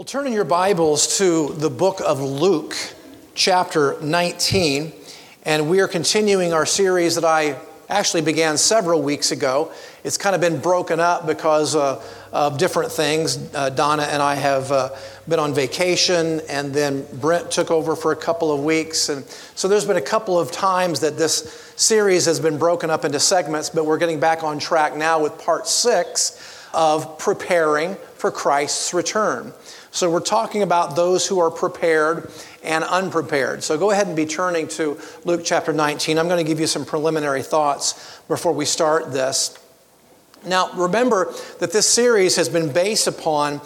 Well, turn in your Bibles to the book of Luke, chapter 19, and we are continuing our series that I actually began several weeks ago. It's kind of been broken up because of different things. Donna and I have been on vacation, and then Brent took over for a couple of weeks. And so there's been a couple of times that this series has been broken up into segments, but we're getting back on track now with part 6 of preparing for Christ's return. So we're talking about those who are prepared and unprepared. So go ahead and be turning to Luke chapter 19. I'm going to give you some preliminary thoughts before we start this. Now, remember that this series has been based upon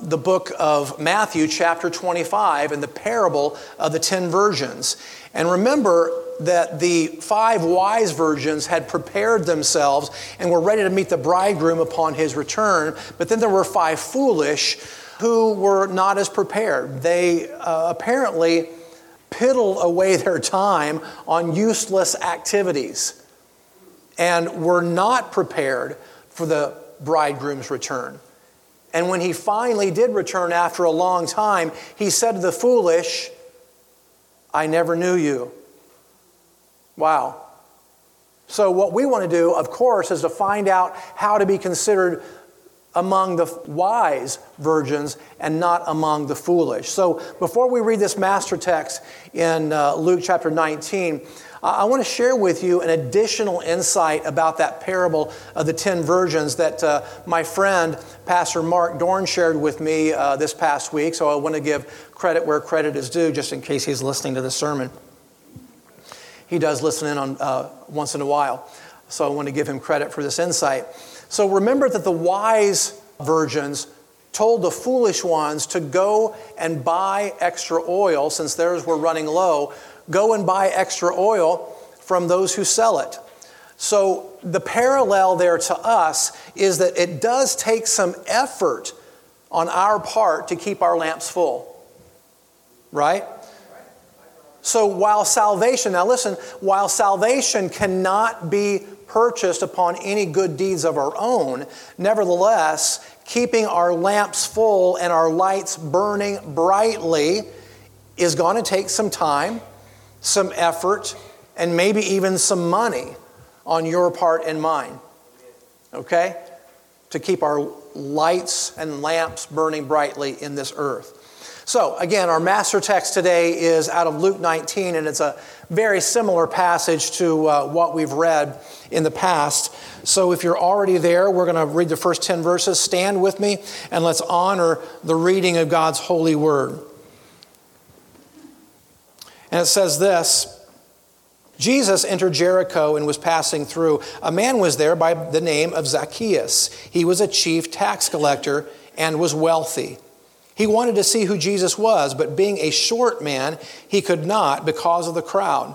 the book of Matthew chapter 25 and the parable of the 10 virgins. And remember that the 5 wise virgins had prepared themselves and were ready to meet the bridegroom upon his return. But then there were 5 foolish who were not as prepared. They apparently piddled away their time on useless activities and were not prepared for the bridegroom's return. And when he finally did return after a long time, he said to the foolish, "I never knew you." Wow. So what we want to do, of course, is to find out how to be considered among the wise virgins and not among the foolish. So before we read this master text in Luke chapter 19, I want to share with you an additional insight about that parable of the 10 virgins that my friend, Pastor Mark Dorn, shared with me this past week. So I want to give credit where credit is due, just in case he's listening to this sermon. He does listen in on once in a while, so I want to give him credit for this insight. So remember that the wise virgins told the foolish ones to go and buy extra oil, since theirs were running low. Go and buy extra oil from those who sell it. So the parallel there to us is that it does take some effort on our part to keep our lamps full, right? So while salvation cannot be purchased upon any good deeds of our own, nevertheless, keeping our lamps full and our lights burning brightly is going to take some time, some effort, and maybe even some money on your part and mine, okay? To keep our lights and lamps burning brightly in this earth. So, again, our master text today is out of Luke 19, and it's a very similar passage to what we've read in the past. So if you're already there, we're going to read the first 10 verses. Stand with me, and let's honor the reading of God's holy word. And it says this: Jesus entered Jericho and was passing through. A man was there by the name of Zacchaeus. He was a chief tax collector and was wealthy. He wanted to see who Jesus was, but being a short man, he could not because of the crowd.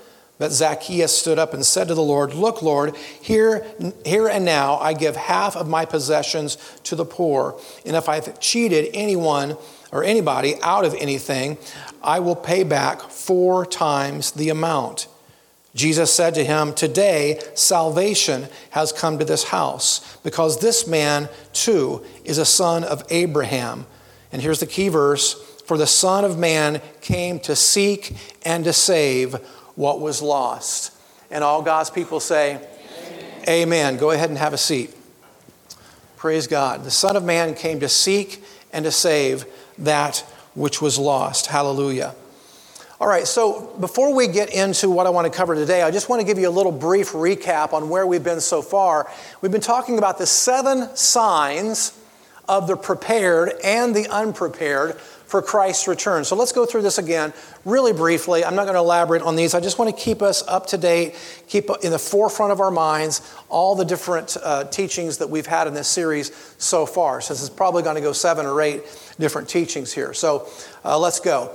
But Zacchaeus stood up and said to the Lord, "Look, Lord, here and now I give half of my possessions to the poor. And if I've cheated anyone or anybody out of anything, I will pay back 4 times the amount." Jesus said to him, "Today salvation has come to this house, because this man too is a son of Abraham." And here's the key verse: "For the Son of Man came to seek and to save what was lost." And all God's people say, amen. Amen. Go ahead and have a seat. Praise God. The Son of Man came to seek and to save that which was lost. Hallelujah. All right, so before we get into what I want to cover today, I just want to give you a little brief recap on where we've been so far. We've been talking about the 7 signs of the prepared and the unprepared for Christ's return. So let's go through this again really briefly. I'm not going to elaborate on these. I just want to keep us up to date, keep in the forefront of our minds all the different teachings that we've had in this series so far, since it's probably going to go 7 or 8 different teachings here. So let's go.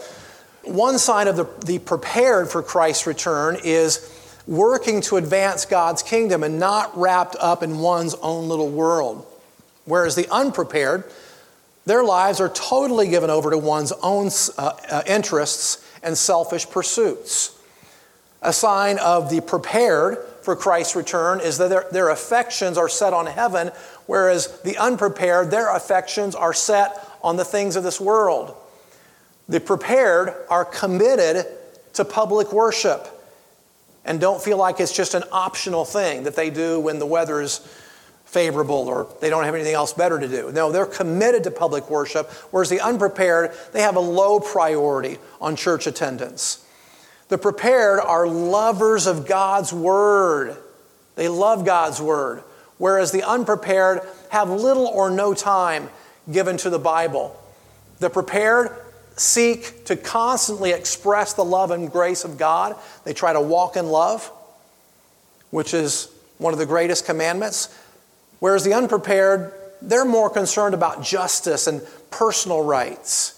One sign of the prepared for Christ's return is working to advance God's kingdom and not wrapped up in one's own little world. Whereas the unprepared, their lives are totally given over to one's own interests and selfish pursuits. A sign of the prepared for Christ's return is that their affections are set on heaven, whereas the unprepared, their affections are set on the things of this world. The prepared are committed to public worship and don't feel like it's just an optional thing that they do when the weather's favorable or they don't have anything else better to do. No, they're committed to public worship, whereas the unprepared, they have a low priority on church attendance. The prepared are lovers of God's word. They love God's word, whereas the unprepared have little or no time given to the Bible. The prepared seek to constantly express the love and grace of God. They try to walk in love, which is one of the greatest commandments. Whereas the unprepared, they're more concerned about justice and personal rights.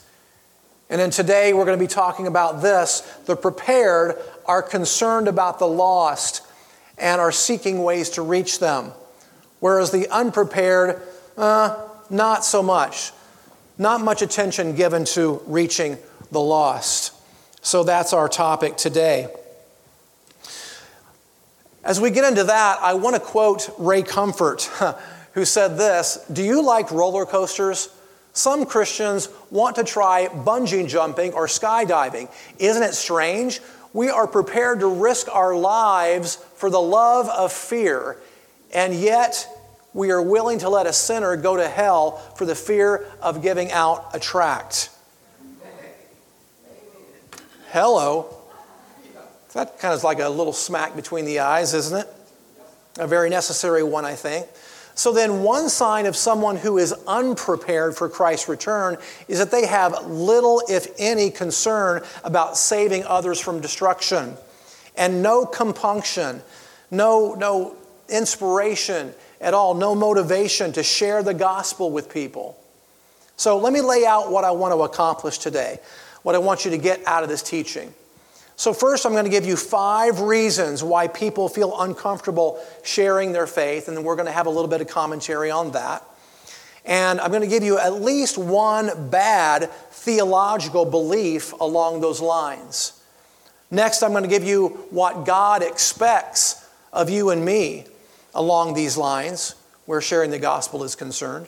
And then today we're going to be talking about this. The prepared are concerned about the lost and are seeking ways to reach them. Whereas the unprepared, not so much. Not much attention given to reaching the lost. So that's our topic today. As we get into that, I want to quote Ray Comfort, who said this, "Do you like roller coasters? Some Christians want to try bungee jumping or skydiving. Isn't it strange? We are prepared to risk our lives for the love of fear, and yet we are willing to let a sinner go to hell for the fear of giving out a tract." Hello. That kind of is like a little smack between the eyes, isn't it? A very necessary one, I think. So then one sign of someone who is unprepared for Christ's return is that they have little, if any, concern about saving others from destruction, and no compunction, no inspiration at all, no motivation to share the gospel with people. So let me lay out what I want to accomplish today, what I want you to get out of this teaching. So first, I'm going to give you 5 reasons why people feel uncomfortable sharing their faith, and then we're going to have a little bit of commentary on that. And I'm going to give you at least one bad theological belief along those lines. Next, I'm going to give you what God expects of you and me along these lines where sharing the gospel is concerned.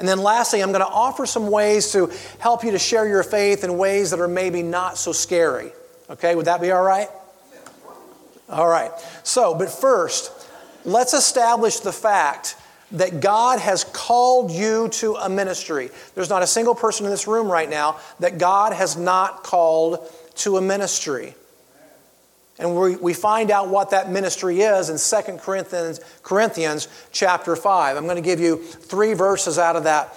And then lastly, I'm going to offer some ways to help you to share your faith in ways that are maybe not so scary. Okay, would that be all right? All right. So, but first, let's establish the fact that God has called you to a ministry. There's not a single person in this room right now that God has not called to a ministry. And we find out what that ministry is in 2 Corinthians chapter 5. I'm going to give you 3 verses out of that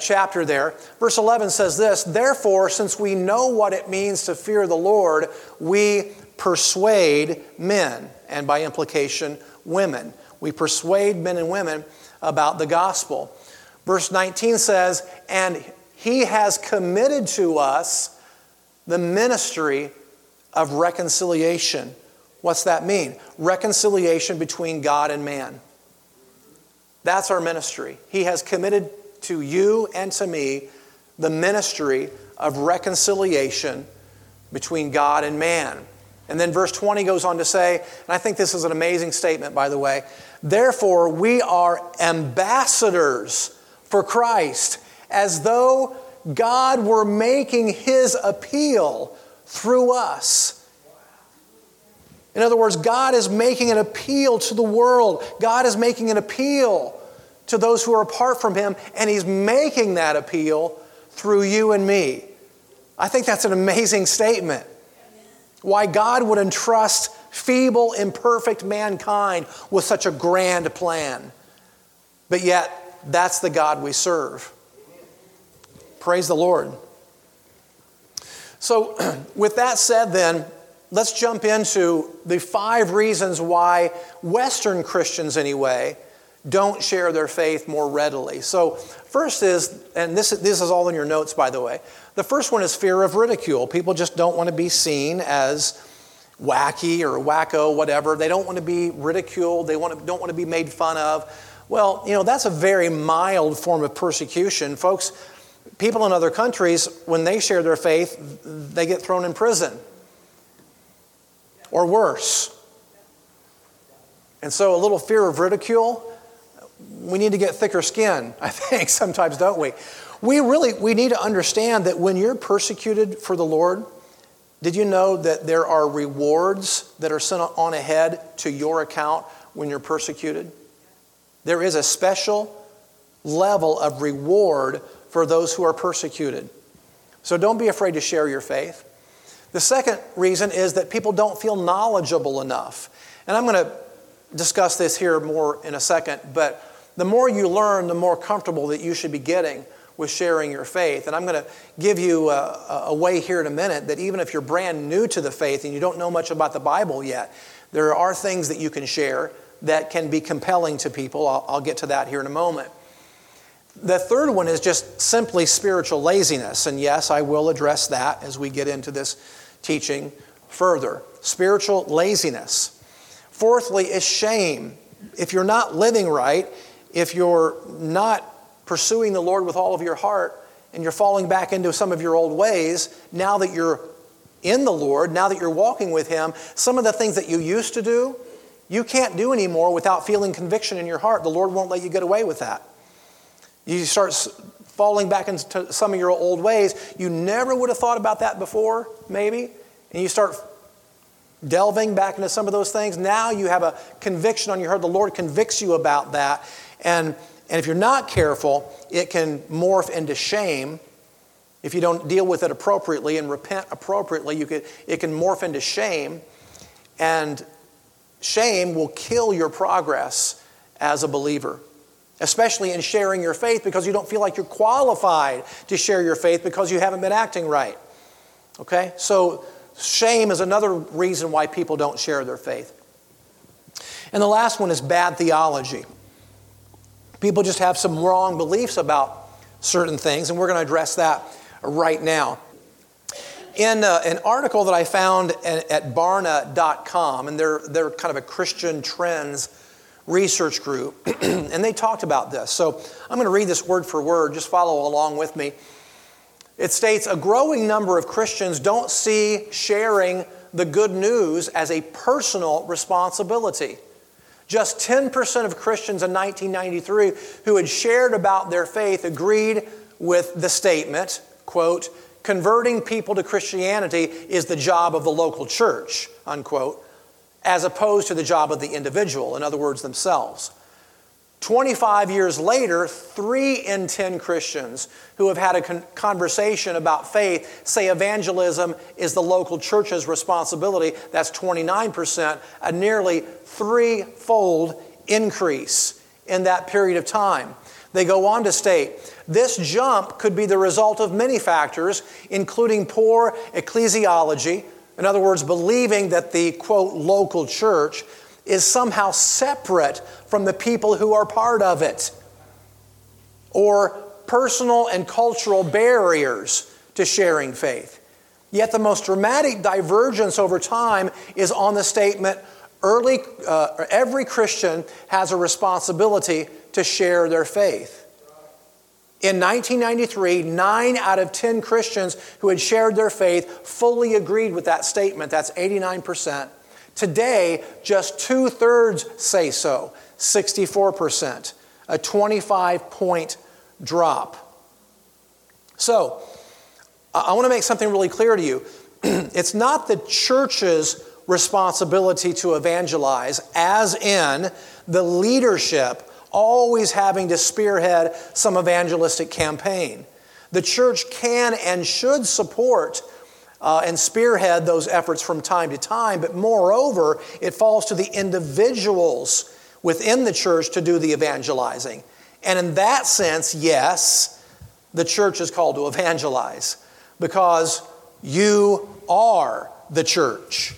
chapter there. Verse 11 says this, "Therefore, since we know what it means to fear the Lord, we persuade men," and by implication, women. We persuade men and women about the gospel. Verse 19 says, "And he has committed to us the ministry of reconciliation." What's that mean? Reconciliation between God and man. That's our ministry. He has committed to you and to me the ministry of reconciliation between God and man. And then verse 20 goes on to say, and I think this is an amazing statement, by the way, "Therefore we are ambassadors for Christ, as though God were making his appeal through us." In other words, God is making an appeal to the world. God is making an appeal to those who are apart from him, and he's making that appeal through you and me. I think that's an amazing statement. Why God would entrust feeble, imperfect mankind with such a grand plan. But yet, that's the God we serve. Praise the Lord. So, with that said then, let's jump into the 5 reasons why Western Christians, anyway, don't share their faith more readily. So first is, and this is all in your notes, by the way, the first one is fear of ridicule. People just don't want to be seen as wacky or wacko, whatever. They don't want to be ridiculed. They don't want to be made fun of. Well, you know, that's a very mild form of persecution. Folks, people in other countries, when they share their faith, they get thrown in prison or worse. And so a little fear of ridicule, we need to get thicker skin, I think, sometimes, don't we? We need to understand that when you're persecuted for the Lord, did you know that there are rewards that are sent on ahead to your account when you're persecuted? There is a special level of reward for those who are persecuted. So don't be afraid to share your faith. The second reason is that people don't feel knowledgeable enough. And I'm going to discuss this here more in a second, but the more you learn, the more comfortable that you should be getting with sharing your faith. And I'm going to give you a way here in a minute that even if you're brand new to the faith and you don't know much about the Bible yet, there are things that you can share that can be compelling to people. I'll get to that here in a moment. The third one is just simply spiritual laziness. And yes, I will address that as we get into this teaching further. Spiritual laziness. Fourthly is shame. If you're not living right, if you're not pursuing the Lord with all of your heart and you're falling back into some of your old ways, now that you're in the Lord, now that you're walking with Him, some of the things that you used to do, you can't do anymore without feeling conviction in your heart. The Lord won't let you get away with that. You start falling back into some of your old ways. You never would have thought about that before, maybe. And you start delving back into some of those things. Now you have a conviction on your heart. The Lord convicts you about that. And if you're not careful, it can morph into shame. If you don't deal with it appropriately and repent appropriately, it can morph into shame. And shame will kill your progress as a believer, especially in sharing your faith, because you don't feel like you're qualified to share your faith because you haven't been acting right. Okay? So shame is another reason why people don't share their faith. And the last one is bad theology. People just have some wrong beliefs about certain things, and we're going to address that right now. In an article that I found at Barna.com, and they're kind of a Christian trends research group, and they talked about this. So I'm going to read this word for word. Just follow along with me. It states, a growing number of Christians don't see sharing the good news as a personal responsibility. Just 10% of Christians in 1993 who had shared about their faith agreed with the statement, quote, converting people to Christianity is the job of the local church, unquote, as opposed to the job of the individual, in other words, themselves. 25 years later, 3 in 10 Christians who have had a conversation about faith say evangelism is the local church's responsibility. That's 29%, a nearly 3-fold increase in that period of time. They go on to state, this jump could be the result of many factors, including poor ecclesiology, in other words, believing that the, quote, local church is somehow separate from the people who are part of it, or personal and cultural barriers to sharing faith. Yet the most dramatic divergence over time is on the statement, every Christian has a responsibility to share their faith. In 1993, 9 out of 10 Christians who had shared their faith fully agreed with that statement. That's 89%. Today, just 2/3 say so, 64%, a 25-point drop. So, I want to make something really clear to you. It's not the church's responsibility to evangelize, as in the leadership always having to spearhead some evangelistic campaign. The church can and should support and spearhead those efforts from time to time. But moreover, it falls to the individuals within the church to do the evangelizing. And in that sense, yes, the church is called to evangelize because you are the church.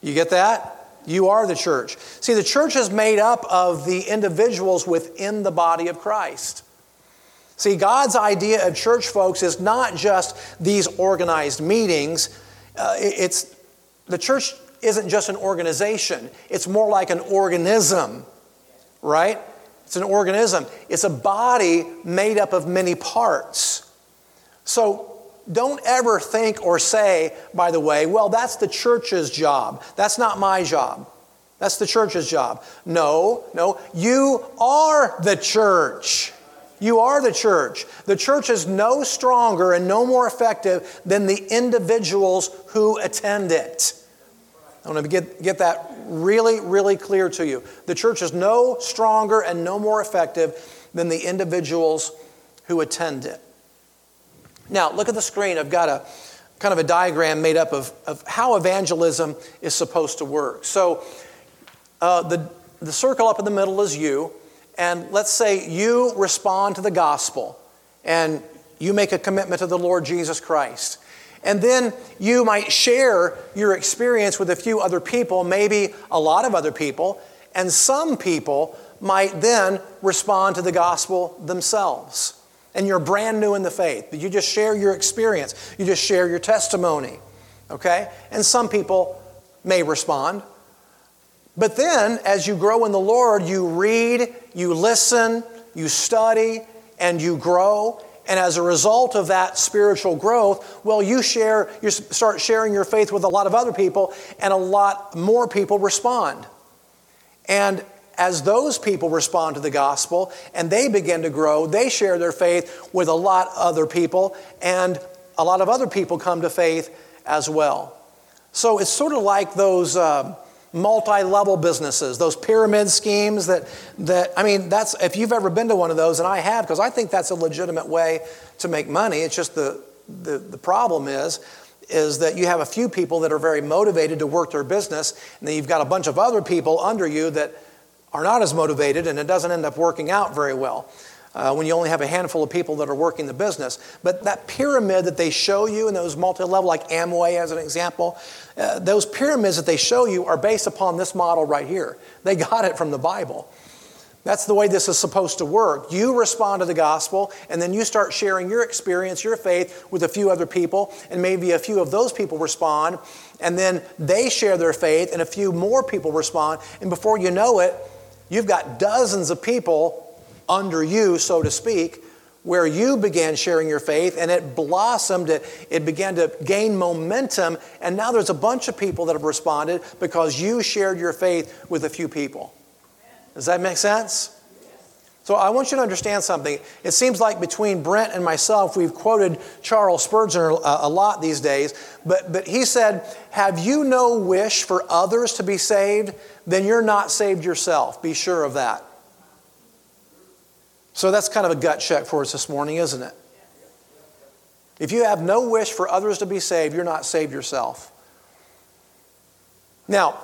You get that? You are the church. See, the church is made up of the individuals within the body of Christ. See, God's idea of church, folks, is not just these organized meetings. It's The church isn't just an organization. It's more like an organism, right? It's an organism. It's a body made up of many parts. So don't ever think or say, by the way, well, that's the church's job. That's not my job. That's the church's job. No. You are the church. You are the church. The church is no stronger and no more effective than the individuals who attend it. I want to get that really, really clear to you. The church is no stronger and no more effective than the individuals who attend it. Now, look at the screen. I've got a kind of a diagram made up of how evangelism is supposed to work. So the circle up in the middle is you. And let's say you respond to the gospel and you make a commitment to the Lord Jesus Christ. And then you might share your experience with a few other people, maybe a lot of other people, and some people might then respond to the gospel themselves. And you're brand new in the faith. You just share your experience. You just share your testimony, okay? And some people may respond. But then, as you grow in the Lord, you read, you listen, you study, and you grow. And as a result of that spiritual growth, well, you start sharing your faith with a lot of other people, and a lot more people respond. And as those people respond to the gospel and they begin to grow, they share their faith with a lot of other people, and a lot of other people come to faith as well. So it's sort of like those multi-level businesses, those pyramid schemes that's, if you've ever been to one of those, and I have, because I think that's a legitimate way to make money. It's just the problem is that you have a few people that are very motivated to work their business, and then you've got a bunch of other people under you that are not as motivated, and it doesn't end up working out very well when you only have a handful of people that are working the business. But that pyramid that they show you in those multi-level, like Amway as an example, those pyramids that they show you are based upon this model right here. They got it from the Bible. That's the way this is supposed to work. You respond to the gospel, and then you start sharing your experience, your faith, with a few other people, and maybe a few of those people respond, and then they share their faith, and a few more people respond, and before you know it, you've got dozens of people under you, so to speak, where you began sharing your faith, and it blossomed, it began to gain momentum, and now there's a bunch of people that have responded because you shared your faith with a few people. Does that make sense? So I want you to understand something. It seems like between Brent and myself, we've quoted Charles Spurgeon a lot these days, but he said, have you no wish for others to be saved? Then you're not saved yourself. Be sure of that. So that's kind of a gut check for us this morning, isn't it? If you have no wish for others to be saved, you're not saved yourself. Now,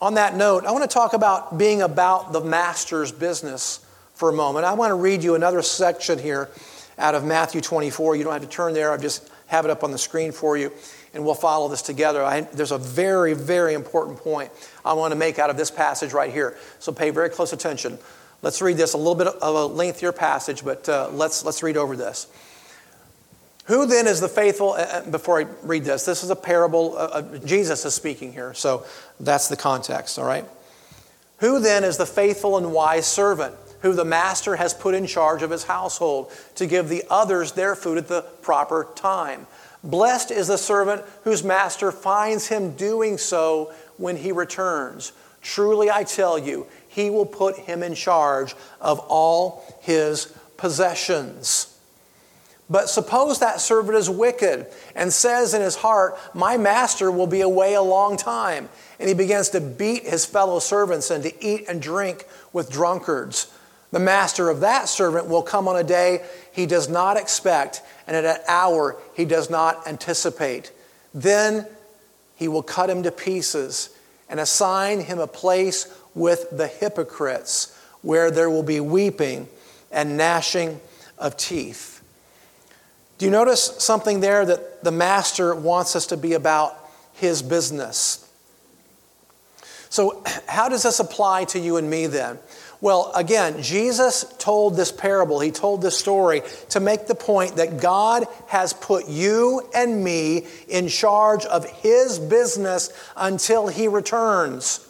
on that note, I want to talk about being about the master's business for a moment. I want to read you another section here out of Matthew 24. You don't have to turn there. I just have it up on the screen for you, and we'll follow this together. There's a very, very important point I want to make out of this passage right here. So pay very close attention. Let's read this, a little bit of a lengthier passage, but let's read over this. Who then is the faithful, before I read this, this is a parable, Jesus is speaking here, so that's the context, all right? Who then is the faithful and wise servant, who the master has put in charge of his household to give the others their food at the proper time? Blessed is the servant whose master finds him doing so when he returns. Truly I tell you, he will put him in charge of all his possessions. But suppose that servant is wicked and says in his heart, my master will be away a long time. And he begins to beat his fellow servants and to eat and drink with drunkards. The master of that servant will come on a day he does not expect and at an hour he does not anticipate. Then he will cut him to pieces and assign him a place with the hypocrites, where there will be weeping and gnashing of teeth. Do you notice something there that the master wants us to be about his business? So how does this apply to you and me then? Well, again, Jesus told this parable, he told this story to make the point that God has put you and me in charge of his business until he returns.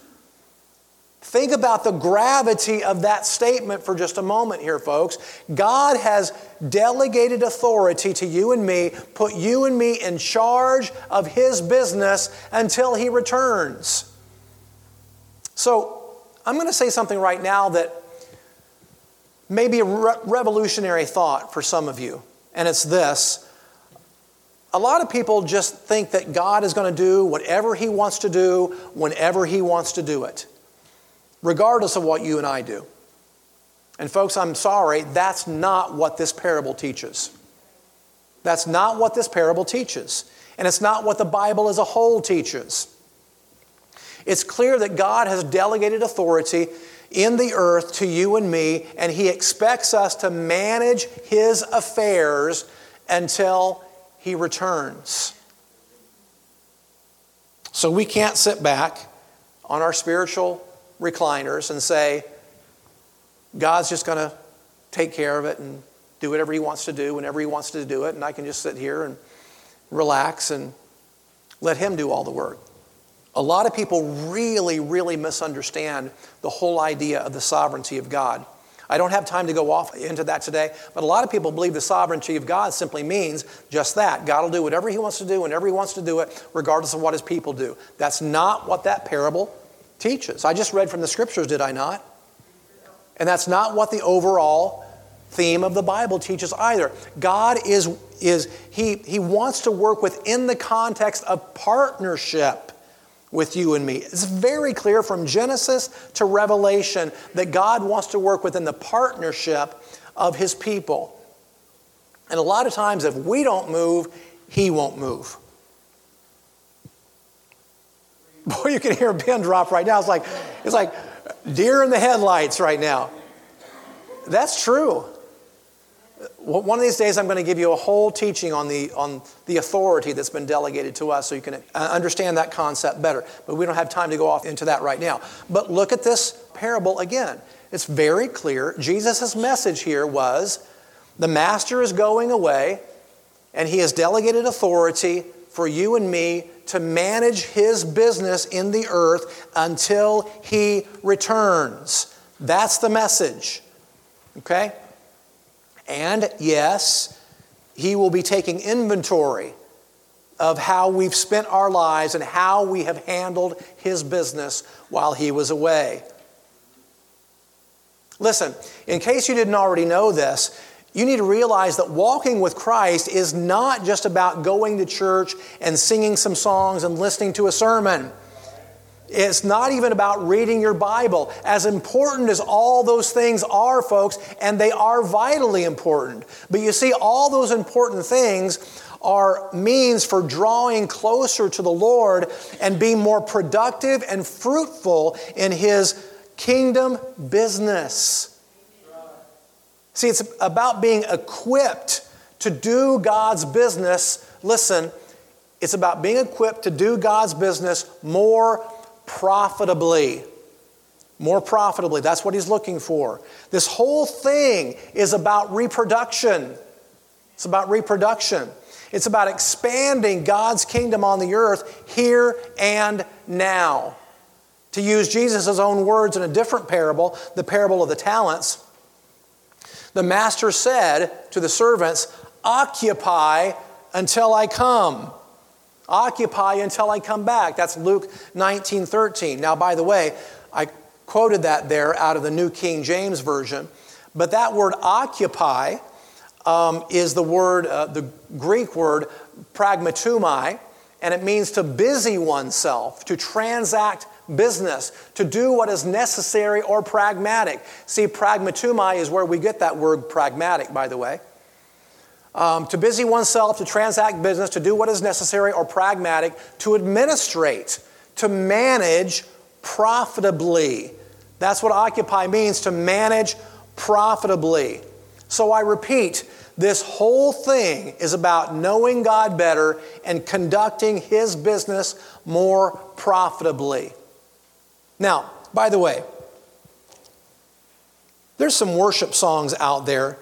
Think about the gravity of that statement for just a moment here, folks. God has delegated authority to you and me, put you and me in charge of his business until he returns. So, I'm going to say something right now that may be a revolutionary thought for some of you, and it's this. A lot of people just think that God is going to do whatever he wants to do, whenever he wants to do it, regardless of what you and I do. And folks, I'm sorry, that's not what this parable teaches. That's not what this parable teaches, and it's not what the Bible as a whole teaches. It's clear that God has delegated authority in the earth to you and me, and he expects us to manage his affairs until he returns. So we can't sit back on our spiritual recliners and say, God's just going to take care of it and do whatever he wants to do whenever he wants to do it, and I can just sit here and relax and let him do all the work. A lot of people really misunderstand the whole idea of the sovereignty of God. I don't have time to go off into that today, but a lot of people believe the sovereignty of God simply means just that. God will do whatever he wants to do, whenever he wants to do it, regardless of what his people do. That's not what that parable teaches. I just read from the scriptures, did I not? And that's not what the overall theme of the Bible teaches either. God he wants to work within the context of partnership with you and me. It's very clear from Genesis to Revelation that God wants to work within the partnership of his people. And a lot of times if we don't move, he won't move. Boy, you can hear a pin drop right now. It's like deer in the headlights right now. That's true. One of these days I'm going to give you a whole teaching on the authority that's been delegated to us so you can understand that concept better. But we don't have time to go off into that right now. But look at this parable again. It's very clear. Jesus' message here was the master is going away and he has delegated authority for you and me to manage his business in the earth until he returns. That's the message. Okay? And yes, he will be taking inventory of how we've spent our lives and how we have handled his business while he was away. Listen, in case you didn't already know this, you need to realize that walking with Christ is not just about going to church and singing some songs and listening to a sermon. It's not even about reading your Bible. As important as all those things are, folks, and they are vitally important. But you see, all those important things are means for drawing closer to the Lord and being more productive and fruitful in his kingdom business. See, it's about being equipped to do God's business. Listen, it's about being equipped to do God's business more profitably. That's what he's looking for. This whole thing is about reproduction. It's about reproduction. It's about expanding God's kingdom on the earth here and now. To use Jesus' own words in a different parable, the parable of the talents, the master said to the servants, "Occupy until I come." Occupy until I come back. That's Luke 19:13. Now, by the way, I quoted that there out of the New King James Version. But that word occupy is the word, the Greek word pragmatumai, and it means to busy oneself, to transact business, to do what is necessary or pragmatic. See, pragmatumai is where we get that word pragmatic, by the way. To busy oneself, to transact business, to do what is necessary or pragmatic, to administrate, to manage profitably. That's what occupy means, to manage profitably. So I repeat, this whole thing is about knowing God better and conducting his business more profitably. Now, by the way, There's some worship songs out there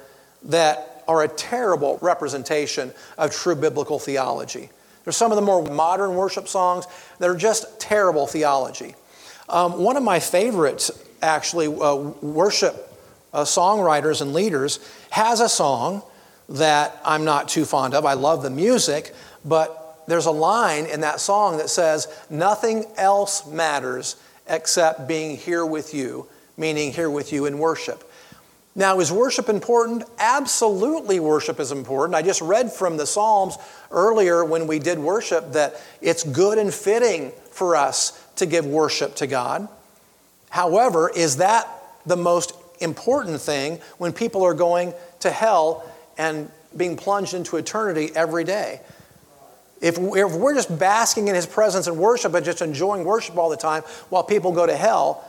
that are a terrible representation of true biblical theology. There's some of the more modern worship songs that are just terrible theology. One of my favorites, actually, worship songwriters and leaders has a song that I'm not too fond of. I love the music, but there's a line in that song that says, "Nothing else matters except being here with you," meaning here with you in worship. Now, is worship important? Absolutely, worship is important. I just read from the Psalms earlier when we did worship that it's good and fitting for us to give worship to God. However, is that the most important thing when people are going to hell and being plunged into eternity every day? If we're just basking in His presence and worship and just enjoying worship all the time while people go to hell,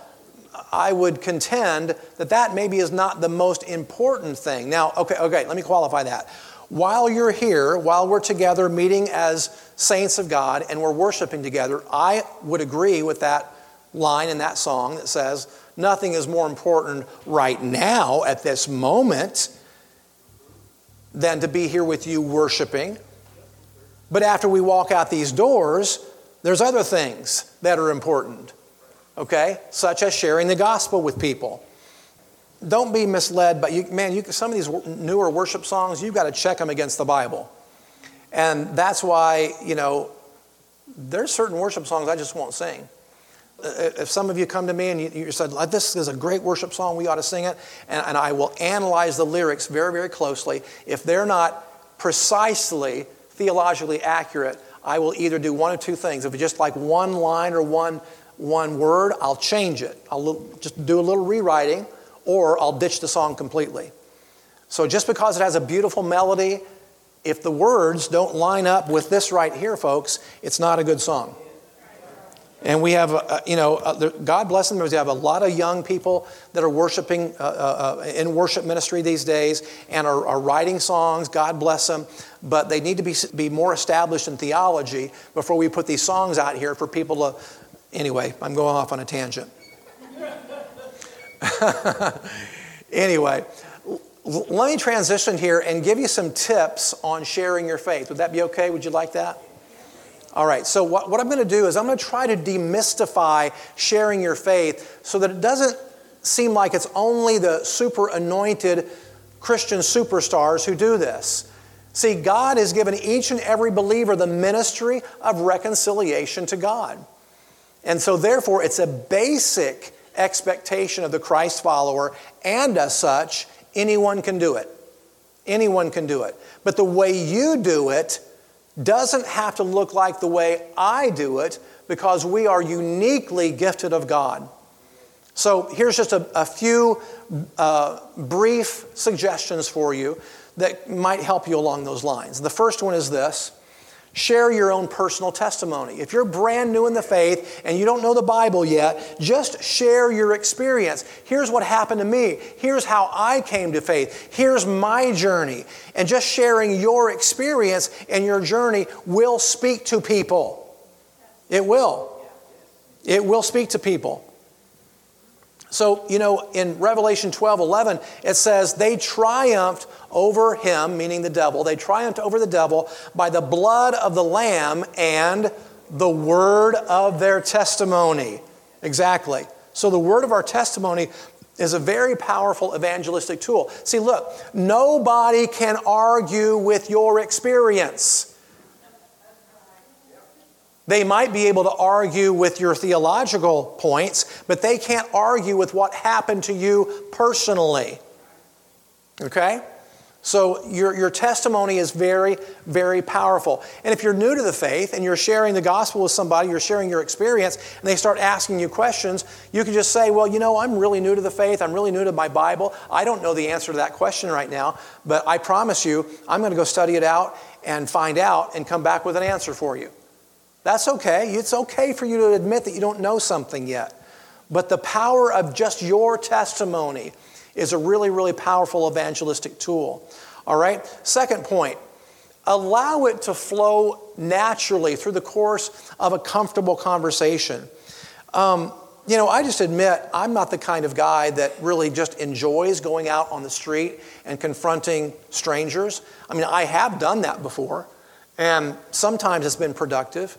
I would contend that that maybe is not the most important thing. Now, okay, let me qualify that. While you're here, while we're together meeting as saints of God and we're worshiping together, I would agree with that line in that song that says, nothing is more important right now at this moment than to be here with you worshiping. But after we walk out these doors, there's other things that are important. Okay, such as sharing the gospel with people. Don't be misled, but some of these newer worship songs, you've got to check them against the Bible. And that's why, there's certain worship songs I just won't sing. If some of you come to me and you said, this is a great worship song, we ought to sing it, and I will analyze the lyrics very, very closely. If they're not precisely theologically accurate, I will either do one of two things. If it's just like one line or one word, I'll change it. I'll just do a little rewriting, or I'll ditch the song completely. So just because it has a beautiful melody, if the words don't line up with this right here, folks, it's not a good song. And we have, God bless them, we have a lot of young people that are worshiping in worship ministry these days and are writing songs, God bless them, but they need to be more established in theology before we put these songs out here for people to... Anyway, I'm going off on a tangent. Anyway, let me transition here and give you some tips on sharing your faith. Would that be okay? Would you like that? All right, so what I'm going to do is I'm going to try to demystify sharing your faith so that it doesn't seem like it's only the super anointed Christian superstars who do this. See, God has given each and every believer the ministry of reconciliation to God. And so therefore, it's a basic expectation of the Christ follower, and as such, anyone can do it. Anyone can do it. But the way you do it doesn't have to look like the way I do it, because we are uniquely gifted of God. So here's just a few brief suggestions for you that might help you along those lines. The first one is this. Share your own personal testimony. If you're brand new in the faith and you don't know the Bible yet, just share your experience. Here's what happened to me. Here's how I came to faith. Here's my journey. And just sharing your experience and your journey will speak to people. It will. It will speak to people. So, in Revelation 12:11, it says, they triumphed over him, meaning the devil. They triumphed over the devil by the blood of the Lamb and the word of their testimony. Exactly. So the word of our testimony is a very powerful evangelistic tool. See, look, nobody can argue with your experience. They might be able to argue with your theological points, but they can't argue with what happened to you personally. Okay? So your testimony is very, very powerful. And if you're new to the faith and you're sharing the gospel with somebody, you're sharing your experience, and they start asking you questions, you can just say, I'm really new to the faith. I'm really new to my Bible. I don't know the answer to that question right now, but I promise you, I'm going to go study it out and find out and come back with an answer for you. That's okay. It's okay for you to admit that you don't know something yet. But the power of just your testimony is a really, really powerful evangelistic tool. All right? Second point, allow it to flow naturally through the course of a comfortable conversation. You know, I just admit I'm not the kind of guy that really just enjoys going out on the street and confronting strangers. I mean, I have done that before, and sometimes it's been productive.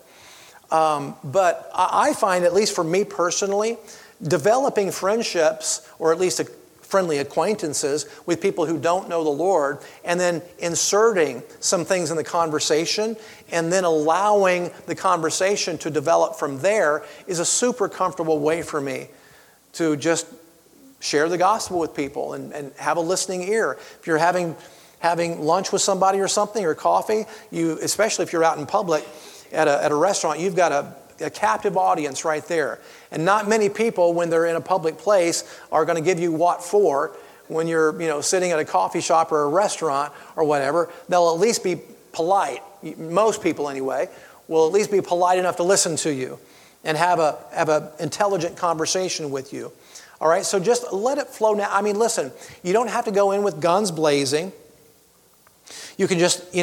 But I find, at least for me personally, developing friendships, or at least friendly acquaintances with people who don't know the Lord, and then inserting some things in the conversation and then allowing the conversation to develop from there is a super comfortable way for me to just share the gospel with people and have a listening ear. If you're having lunch with somebody or something, or coffee, you, especially if you're out in public at a restaurant, you've got a captive audience right there. And not many people, when they're in a public place, are going to give you what for when you're, sitting at a coffee shop or a restaurant or whatever. They'll at least be polite. Most people, anyway, will at least be polite enough to listen to you and have a intelligent conversation with you. All right, so just let it flow now. I mean, listen, you don't have to go in with guns blazing. You can just,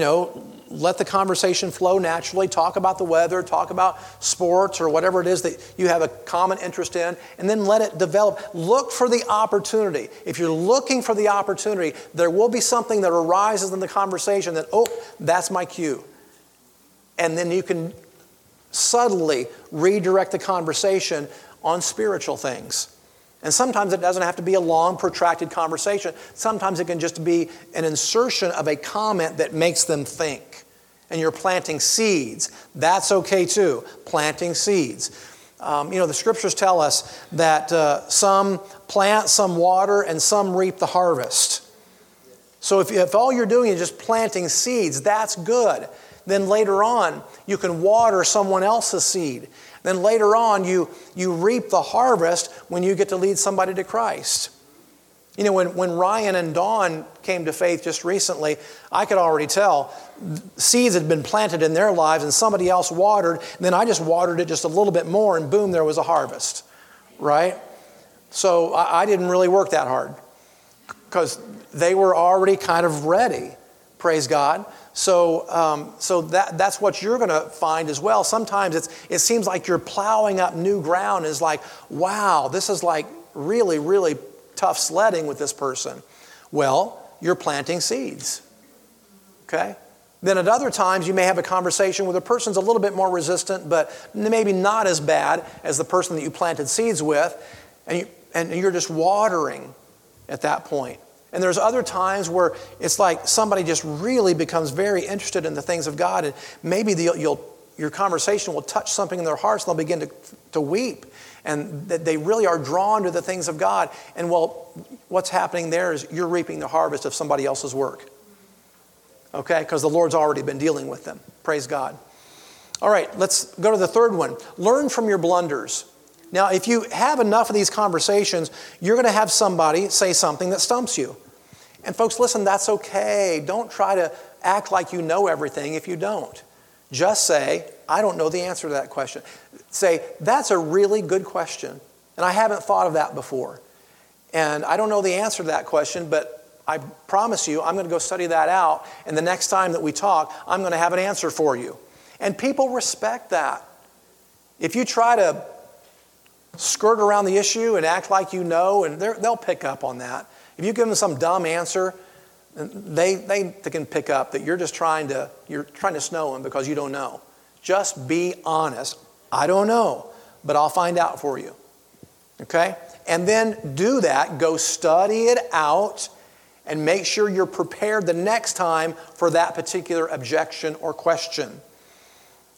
let the conversation flow naturally. Talk about the weather, talk about sports or whatever it is that you have a common interest in, and then let it develop. Look for the opportunity. If you're looking for the opportunity, there will be something that arises in the conversation that, oh, that's my cue. And then you can subtly redirect the conversation on spiritual things. And sometimes it doesn't have to be a long, protracted conversation. Sometimes it can just be an insertion of a comment that makes them think. And you're planting seeds. That's okay too, planting seeds. The scriptures tell us that some plant, some water, and some reap the harvest. So if all you're doing is just planting seeds, that's good. Then later on, you can water someone else's seed. Then later on, you reap the harvest when you get to lead somebody to Christ. When Ryan and Dawn came to faith just recently, I could already tell seeds had been planted in their lives and somebody else watered. And then I just watered it just a little bit more and boom, there was a harvest, right? So I didn't really work that hard because they were already kind of ready, praise God. So that's what you're going to find as well. Sometimes it seems like you're plowing up new ground. It's like, wow, this is like really, really tough sledding with this person. Well, you're planting seeds, okay? Then at other times, you may have a conversation where the person's a little bit more resistant, but maybe not as bad as the person that you planted seeds with, and you're just watering at that point. And there's other times where it's like somebody just really becomes very interested in the things of God, and maybe your conversation will touch something in their hearts, and they'll begin to weep, and that they really are drawn to the things of God. And well, what's happening there is you're reaping the harvest of somebody else's work, okay? Because the Lord's already been dealing with them. Praise God. All right, let's go to the third one. Learn from your blunders. Now, if you have enough of these conversations, you're going to have somebody say something that stumps you. And folks, listen, that's okay. Don't try to act like you know everything if you don't. Just say, I don't know the answer to that question. Say, that's a really good question, and I haven't thought of that before. And I don't know the answer to that question, but I promise you I'm going to go study that out, and the next time that we talk, I'm going to have an answer for you. And people respect that. If you try to skirt around the issue and act like you know, and they'll pick up on that. If you give them some dumb answer, they can pick up that you're just trying to snow them because you don't know. Just be honest. I don't know, but I'll find out for you. Okay? And then do that. Go study it out and make sure you're prepared the next time for that particular objection or question.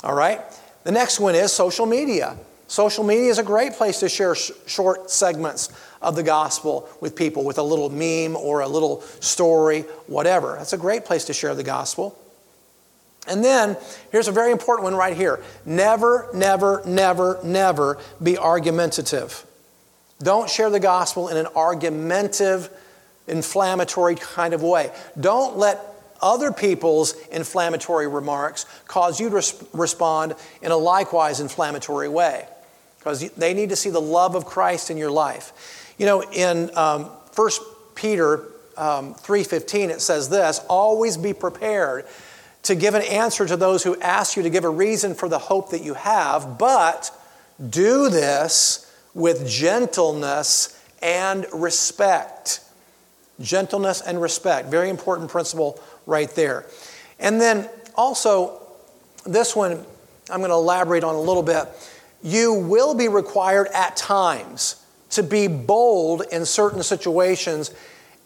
All right? The next one is social media. Social media is a great place to share short segments of the gospel with people, with a little meme or a little story, whatever. That's a great place to share the gospel. And then, here's a very important one right here. Never, never, never, never be argumentative. Don't share the gospel in an argumentative, inflammatory kind of way. Don't let other people's inflammatory remarks cause you to respond in a likewise inflammatory way, because they need to see the love of Christ in your life. In 1 Peter 3:15, it says this, always be prepared to give an answer to those who ask you to give a reason for the hope that you have, but do this with gentleness and respect. Gentleness and respect. Very important principle right there. And then also, this one I'm going to elaborate on a little bit. You will be required at times to be bold in certain situations,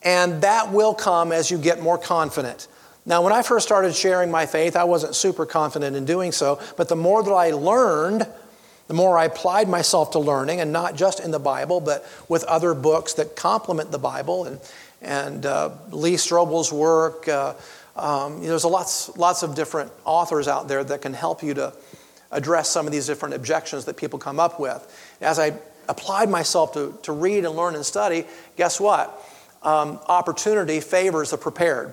and that will come as you get more confident. Now, when I first started sharing my faith, I wasn't super confident in doing so, but the more that I learned, the more I applied myself to learning, and not just in the Bible, but with other books that complement the Bible, and Lee Strobel's work. There's lots of different authors out there that can help you to address some of these different objections that people come up with. As I applied myself to read and learn and study, guess what? Opportunity favors the prepared.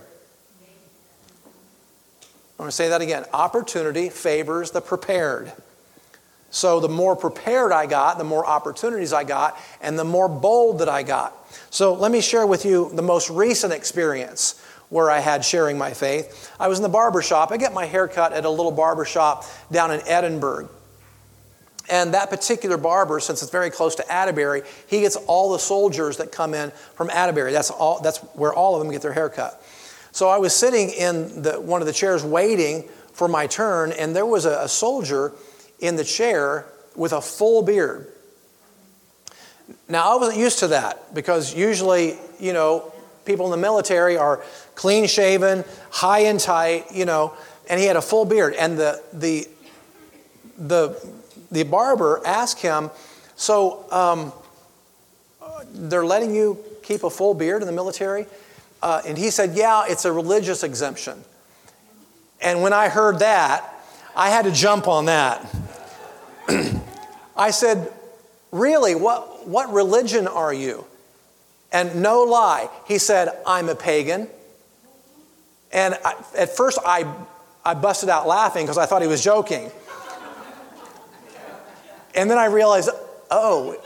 I'm going to say that again. Opportunity favors the prepared. So the more prepared I got, the more opportunities I got, and the more bold that I got. So let me share with you the most recent experience where I had sharing my faith. I was in the barber shop. I get my hair cut at a little barber shop down in Edinburgh. And that particular barber, since it's very close to Atterbury, he gets all the soldiers that come in from Atterbury. That's where all of them get their hair cut. So I was sitting in one of the chairs waiting for my turn, and there was a soldier in the chair with a full beard. Now, I wasn't used to that because usually, people in the military are clean-shaven, high and tight, and he had a full beard. And the barber asked him, so they're letting you keep a full beard in the military? And he said, yeah, it's a religious exemption. And when I heard that, I had to jump on that. I said, really, what religion are you? And no lie, he said, I'm a pagan. And at first I busted out laughing because I thought he was joking. And then I realized, oh,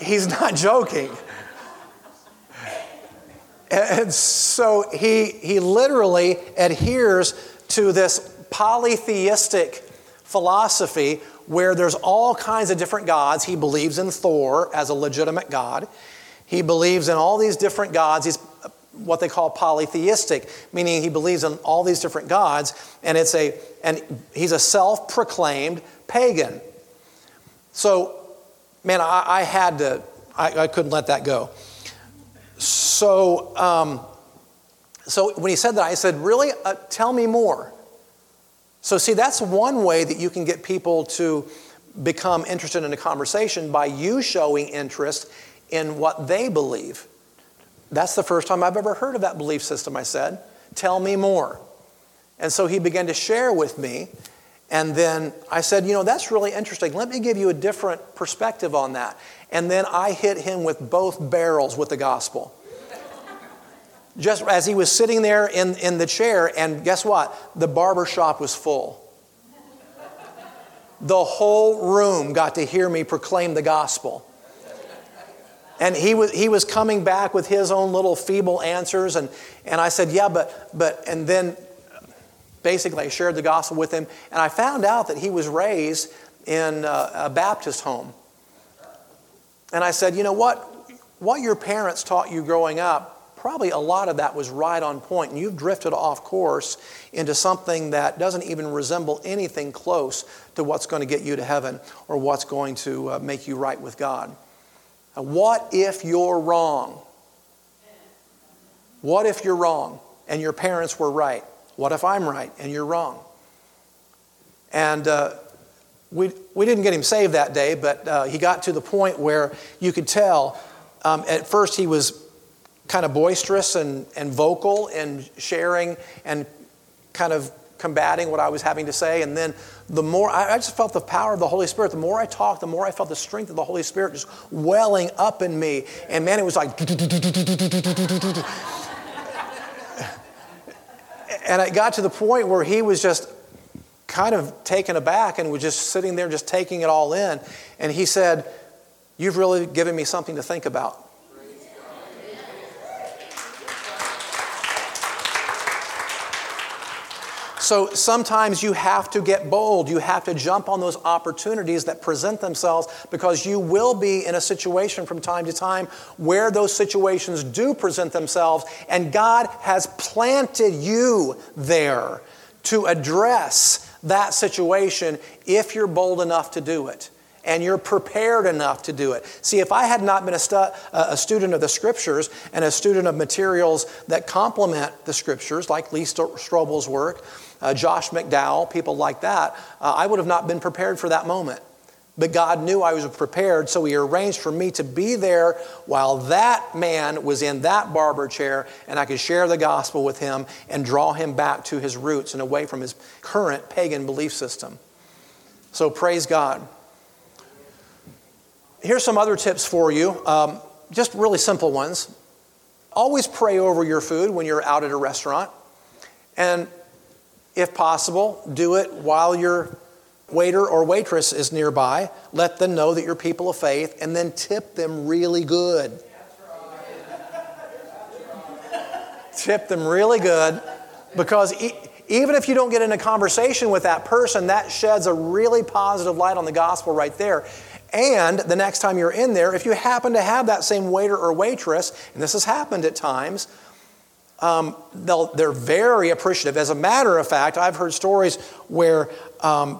he's not joking. And so he literally adheres to this polytheistic philosophy where there's all kinds of different gods. He believes in Thor as a legitimate god. He believes in all these different gods. He's what they call polytheistic, meaning he believes in all these different gods, and he's a self-proclaimed pagan. So, man, I couldn't let that go. So when he said that, I said, really? Tell me more. So see, that's one way that you can get people to become interested in a conversation, by you showing interest in what they believe. That's the first time I've ever heard of that belief system, I said. Tell me more. And so he began to share with me. And then I said, that's really interesting. Let me give you a different perspective on that. And then I hit him with both barrels with the gospel. Just as he was sitting there in the chair, and guess what? The barber shop was full. The whole room got to hear me proclaim the gospel. And he was coming back with his own little feeble answers, and I said, yeah, but and then basically I shared the gospel with him, and I found out that he was raised in a Baptist home. And I said, you know what your parents taught you growing up, probably a lot of that was right on point, and you've drifted off course into something that doesn't even resemble anything close to what's going to get you to heaven or what's going to make you right with God. What if you're wrong? What if you're wrong and your parents were right? What if I'm right and you're wrong? And we didn't get him saved that day, but he got to the point where you could tell. At first he was kind of boisterous and vocal and sharing and kind of combating what I was having to say. And then the more, I just felt the power of the Holy Spirit. The more I talked, the more I felt the strength of the Holy Spirit just welling up in me. And man, it was like... And it got to the point where he was just kind of taken aback and was just sitting there just taking it all in. And he said, you've really given me something to think about. So sometimes you have to get bold. You have to jump on those opportunities that present themselves, because you will be in a situation from time to time where those situations do present themselves, and God has planted you there to address that situation if you're bold enough to do it and you're prepared enough to do it. See, if I had not been a student of the Scriptures and a student of materials that complement the Scriptures, like Lee Strobel's work, Josh McDowell, people like that, I would have not been prepared for that moment. But God knew I was prepared, so He arranged for me to be there while that man was in that barber chair, and I could share the gospel with him and draw him back to his roots and away from his current pagan belief system. So praise God. Here's some other tips for you, just really simple ones. Always pray over your food when you're out at a restaurant. And if possible, do it while your waiter or waitress is nearby. Let them know that you're people of faith, and then tip them really good. Tip them really good, because even if you don't get in a conversation with that person, that sheds a really positive light on the gospel right there. And the next time you're in there, if you happen to have that same waiter or waitress, and this has happened at times, they're very appreciative. As a matter of fact, I've heard stories where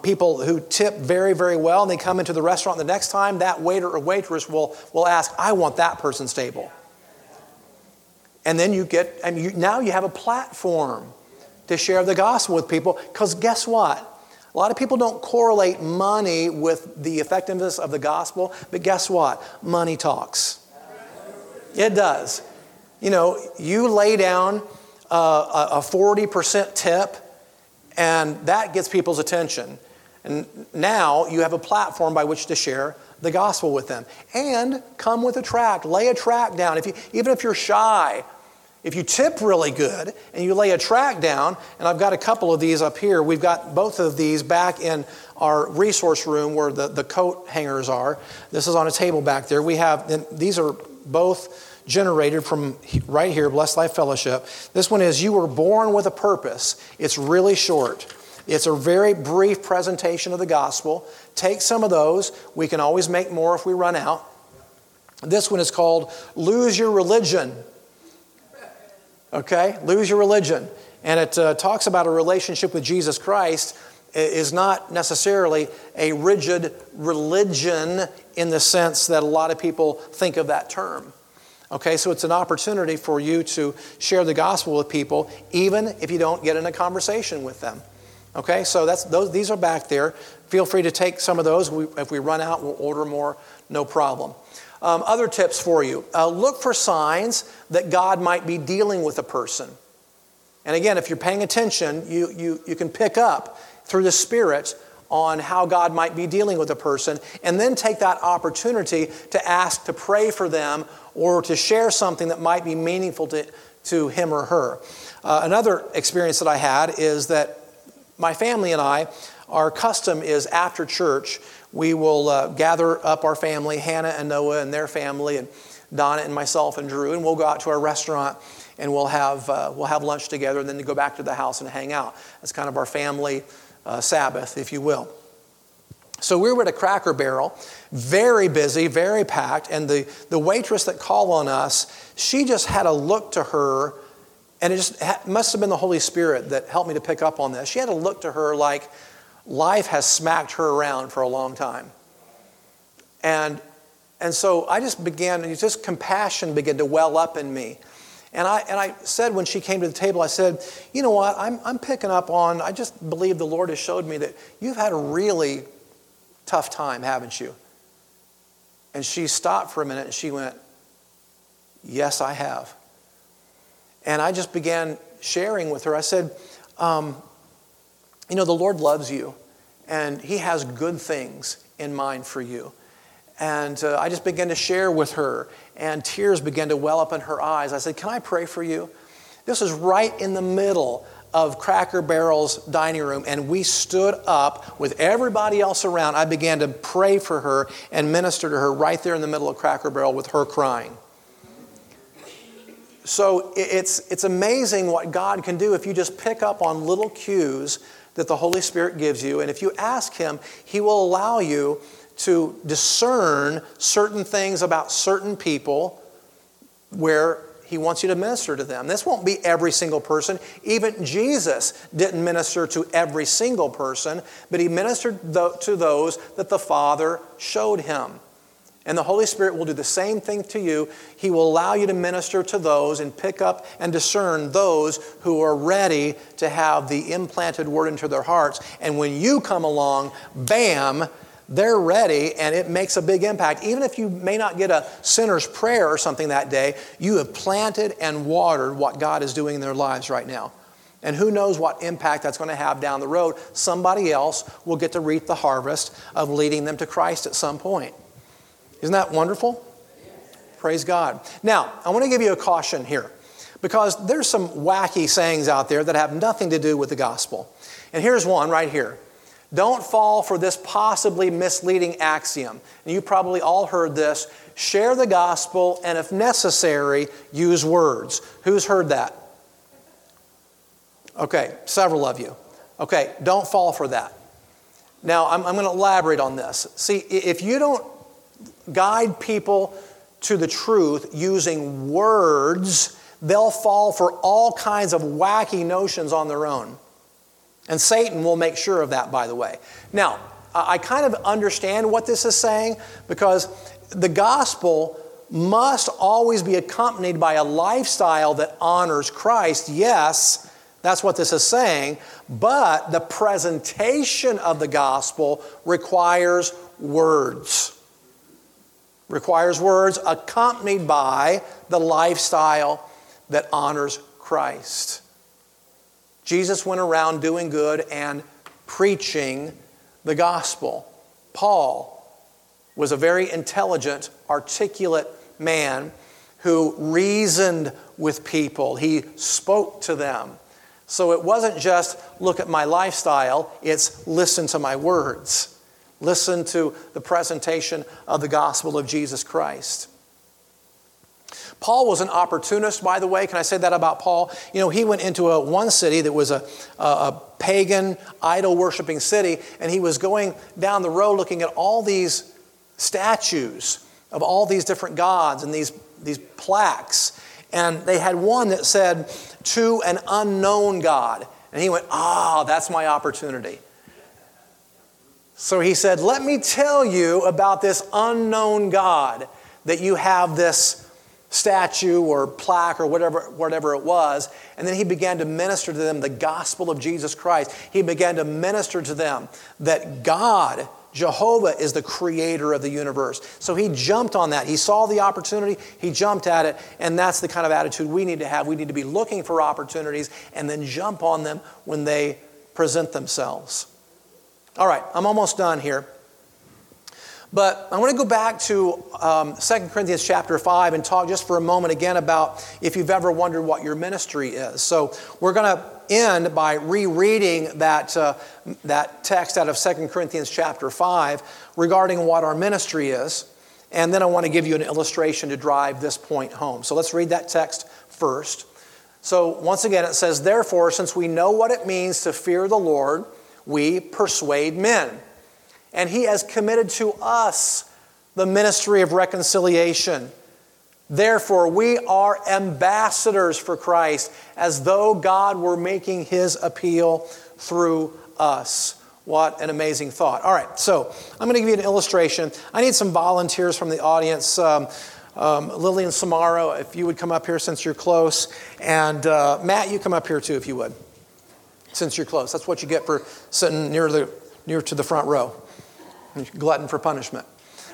people who tip very, very well, and they come into the restaurant the next time, that waiter or waitress will ask, "I want that person's table." And then now you have a platform to share the gospel with people, because guess what? A lot of people don't correlate money with the effectiveness of the gospel, but guess what? Money talks. It does. You know, you lay down a 40% tip, and that gets people's attention. And now you have a platform by which to share the gospel with them. And come with a tract. Lay a tract down. Even if you're shy, if you tip really good and you lay a tract down, and I've got a couple of these up here. We've got both of these back in our resource room where the coat hangers are. This is on a table back there. We have, and these are both generated from right here, Blessed Life Fellowship. This one is, "You were born with a purpose." It's really short. It's a very brief presentation of the gospel. Take some of those. We can always make more if we run out. This one is called "Lose Your Religion." Okay, "Lose Your Religion." And it talks about a relationship with Jesus Christ. It is not necessarily a rigid religion in the sense that a lot of people think of that term. Okay, so it's an opportunity for you to share the gospel with people, even if you don't get in a conversation with them. Okay, so these are back there. Feel free to take some of those. If we run out, we'll order more, no problem. Other tips for you. Look for signs that God might be dealing with a person. And again, if you're paying attention, you can pick up through the Spirit on how God might be dealing with a person, and then take that opportunity to ask to pray for them or to share something that might be meaningful to him or her. Another experience that I had is that my family and I, our custom is after church, we will gather up our family, Hannah and Noah and their family, and Donna and myself and Drew, and we'll go out to our restaurant, and we'll have lunch together, and then go back to the house and hang out. That's kind of our family Sabbath, if you will. So we were at a Cracker Barrel, very busy, very packed, and the waitress that called on us, she just had a look to her, and it just must have been the Holy Spirit that helped me to pick up on this. She had a look to her like life has smacked her around for a long time. And so I just began, and just compassion began to well up in me. And I said when she came to the table, I said, "You know what, I'm picking up on, I just believe the Lord has showed me that you've had a really tough time, haven't you?" And she stopped for a minute and she went, "Yes, I have." And I just began sharing with her. I said, "You know, the Lord loves you, and He has good things in mind for you." And I just began to share with her, and tears began to well up in her eyes. I said, "Can I pray for you?" This is right in the middle of Cracker Barrel's dining room, and we stood up with everybody else around. I began to pray for her and minister to her right there in the middle of Cracker Barrel with her crying. So it's amazing what God can do if you just pick up on little cues that the Holy Spirit gives you. And if you ask Him, He will allow you to discern certain things about certain people where He wants you to minister to them. This won't be every single person. Even Jesus didn't minister to every single person, but He ministered to those that the Father showed Him. And the Holy Spirit will do the same thing to you. He will allow you to minister to those and pick up and discern those who are ready to have the implanted word into their hearts. And when you come along, bam, they're ready, and it makes a big impact. Even if you may not get a sinner's prayer or something that day, you have planted and watered what God is doing in their lives right now. And who knows what impact that's going to have down the road. Somebody else will get to reap the harvest of leading them to Christ at some point. Isn't that wonderful? Praise God. Now, I want to give you a caution here, because there's some wacky sayings out there that have nothing to do with the gospel. And here's one right here. Don't fall for this possibly misleading axiom. And you probably all heard this. Share the gospel, and if necessary, use words. Who's heard that? Okay, several of you. Okay, don't fall for that. Now, I'm going to elaborate on this. See, if you don't guide people to the truth using words, they'll fall for all kinds of wacky notions on their own. And Satan will make sure of that, by the way. Now, I kind of understand what this is saying, because the gospel must always be accompanied by a lifestyle that honors Christ. Yes, that's what this is saying. But the presentation of the gospel requires words. Requires words accompanied by the lifestyle that honors Christ. Jesus went around doing good and preaching the gospel. Paul was a very intelligent, articulate man who reasoned with people. He spoke to them. So it wasn't just look at my lifestyle, it's listen to my words. Listen to the presentation of the gospel of Jesus Christ. Paul was an opportunist, by the way. Can I say that about Paul? You know, he went into one city that was a pagan, idol-worshiping city, and he was going down the road looking at all these statues of all these different gods and these plaques. And they had one that said, "To an unknown God." And he went, that's my opportunity. So he said, let me tell you about this unknown God that you have this statue or plaque or whatever it was. And then he began to minister to them the gospel of Jesus Christ. He began to minister to them that God, Jehovah, is the creator of the universe. So he jumped on that. He saw the opportunity. He jumped at it. And that's the kind of attitude we need to have. We need to be looking for opportunities and then jump on them when they present themselves. All right, I'm almost done here. But I want to go back to 2 Corinthians chapter 5 and talk just for a moment again about if you've ever wondered what your ministry is. So we're going to end by rereading that text out of 2 Corinthians chapter 5 regarding what our ministry is. And then I want to give you an illustration to drive this point home. So let's read that text first. So once again, it says, "Therefore, since we know what it means to fear the Lord, we persuade men. And He has committed to us the ministry of reconciliation. Therefore, we are ambassadors for Christ, as though God were making His appeal through us." What an amazing thought. All right, so I'm going to give you an illustration. I need some volunteers from the audience. Lillian Samaro, if you would come up here since you're close. And Matt, you come up here too if you would, since you're close. That's what you get for sitting near to the front row. Glutton for punishment.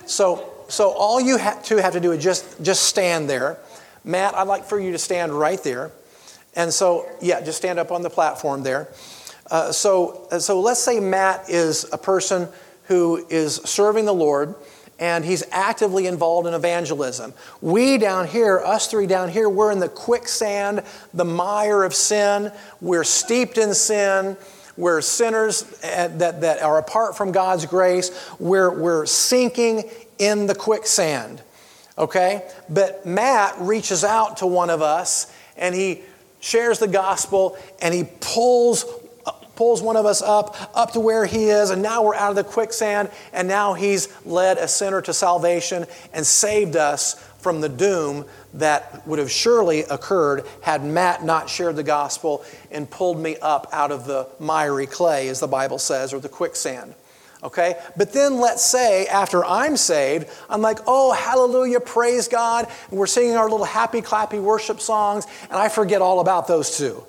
So all you two have to do is just stand there. Matt, I'd like for you to stand right there. And so, yeah, just stand up on the platform there. So let's say Matt is a person who is serving the Lord, and he's actively involved in evangelism. We down here, us three down here, we're in the quicksand, the mire of sin. We're steeped in sin. We're sinners that are apart from God's grace. We're sinking in the quicksand. Okay? But Matt reaches out to one of us and he shares the gospel and he pulls one of us up to where he is, and now we're out of the quicksand, and now he's led a sinner to salvation and saved us from the doom that would have surely occurred had Matt not shared the gospel and pulled me up out of the miry clay, as the Bible says, or the quicksand. Okay? But then let's say after I'm saved, I'm like, oh, hallelujah, praise God. And we're singing our little happy, clappy worship songs, and I forget all about those two.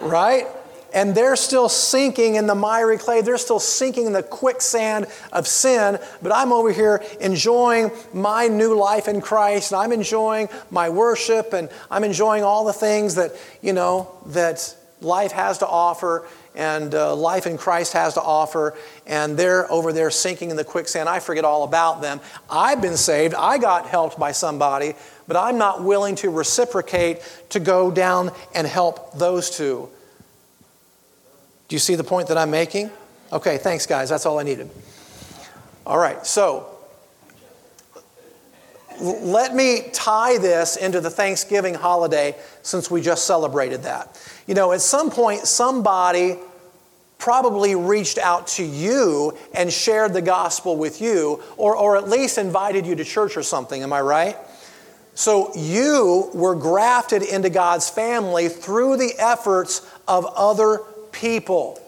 Right? And they're still sinking in the miry clay. They're still sinking in the quicksand of sin. But I'm over here enjoying my new life in Christ. And I'm enjoying my worship. And I'm enjoying all the things that, you know, that life has to offer. And life in Christ has to offer. And they're over there sinking in the quicksand. I forget all about them. I've been saved. I got helped by somebody. But I'm not willing to reciprocate to go down and help those two. Do you see the point that I'm making? Okay, thanks, guys. That's all I needed. All right, so let me tie this into the Thanksgiving holiday since we just celebrated that. You know, at some point, somebody probably reached out to you and shared the gospel with you, or at least invited you to church or something. Am I right? So you were grafted into God's family through the efforts of other people,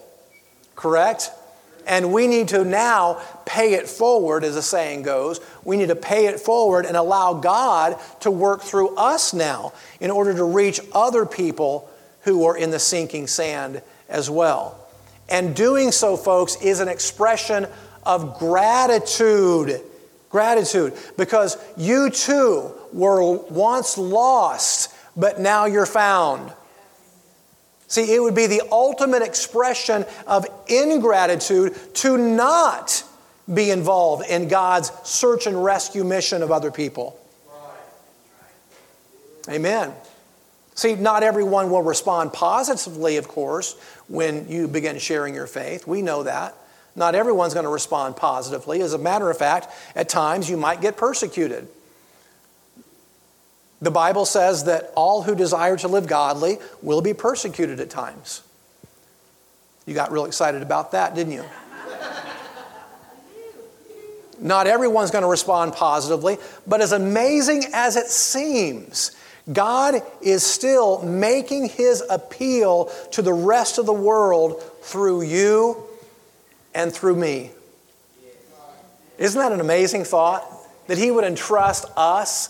correct? And we need to now pay it forward, as the saying goes. We need to pay it forward and allow God to work through us now in order to reach other people who are in the sinking sand as well. And doing so, folks, is an expression of gratitude. Gratitude, because you too were once lost, but now you're found. See, it would be the ultimate expression of ingratitude to not be involved in God's search and rescue mission of other people. Amen. See, not everyone will respond positively, of course, when you begin sharing your faith. We know that. Not everyone's going to respond positively. As a matter of fact, at times you might get persecuted. The Bible says that all who desire to live godly will be persecuted at times. You got real excited about that, didn't you? Not everyone's going to respond positively, but as amazing as it seems, God is still making His appeal to the rest of the world through you and through me. Isn't that an amazing thought? That He would entrust us,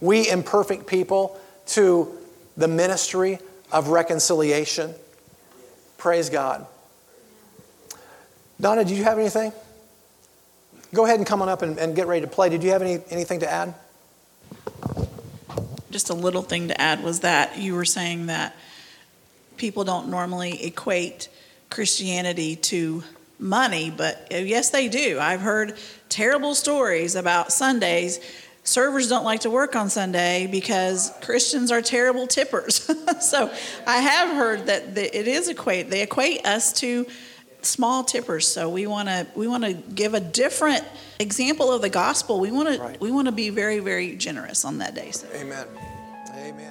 we imperfect people, to the ministry of reconciliation. Praise God. Donna, did you have anything? Go ahead and come on up and get ready to play. Did you have anything to add? Just a little thing to add was that you were saying that people don't normally equate Christianity to money, but yes, they do. I've heard terrible stories about Sundays. Servers don't like to work on Sunday because Christians are terrible tippers. So I have heard that it is equate. They equate us to small tippers. So we want to give a different example of the gospel. We want to be very, very generous on that day. So. Amen. Amen.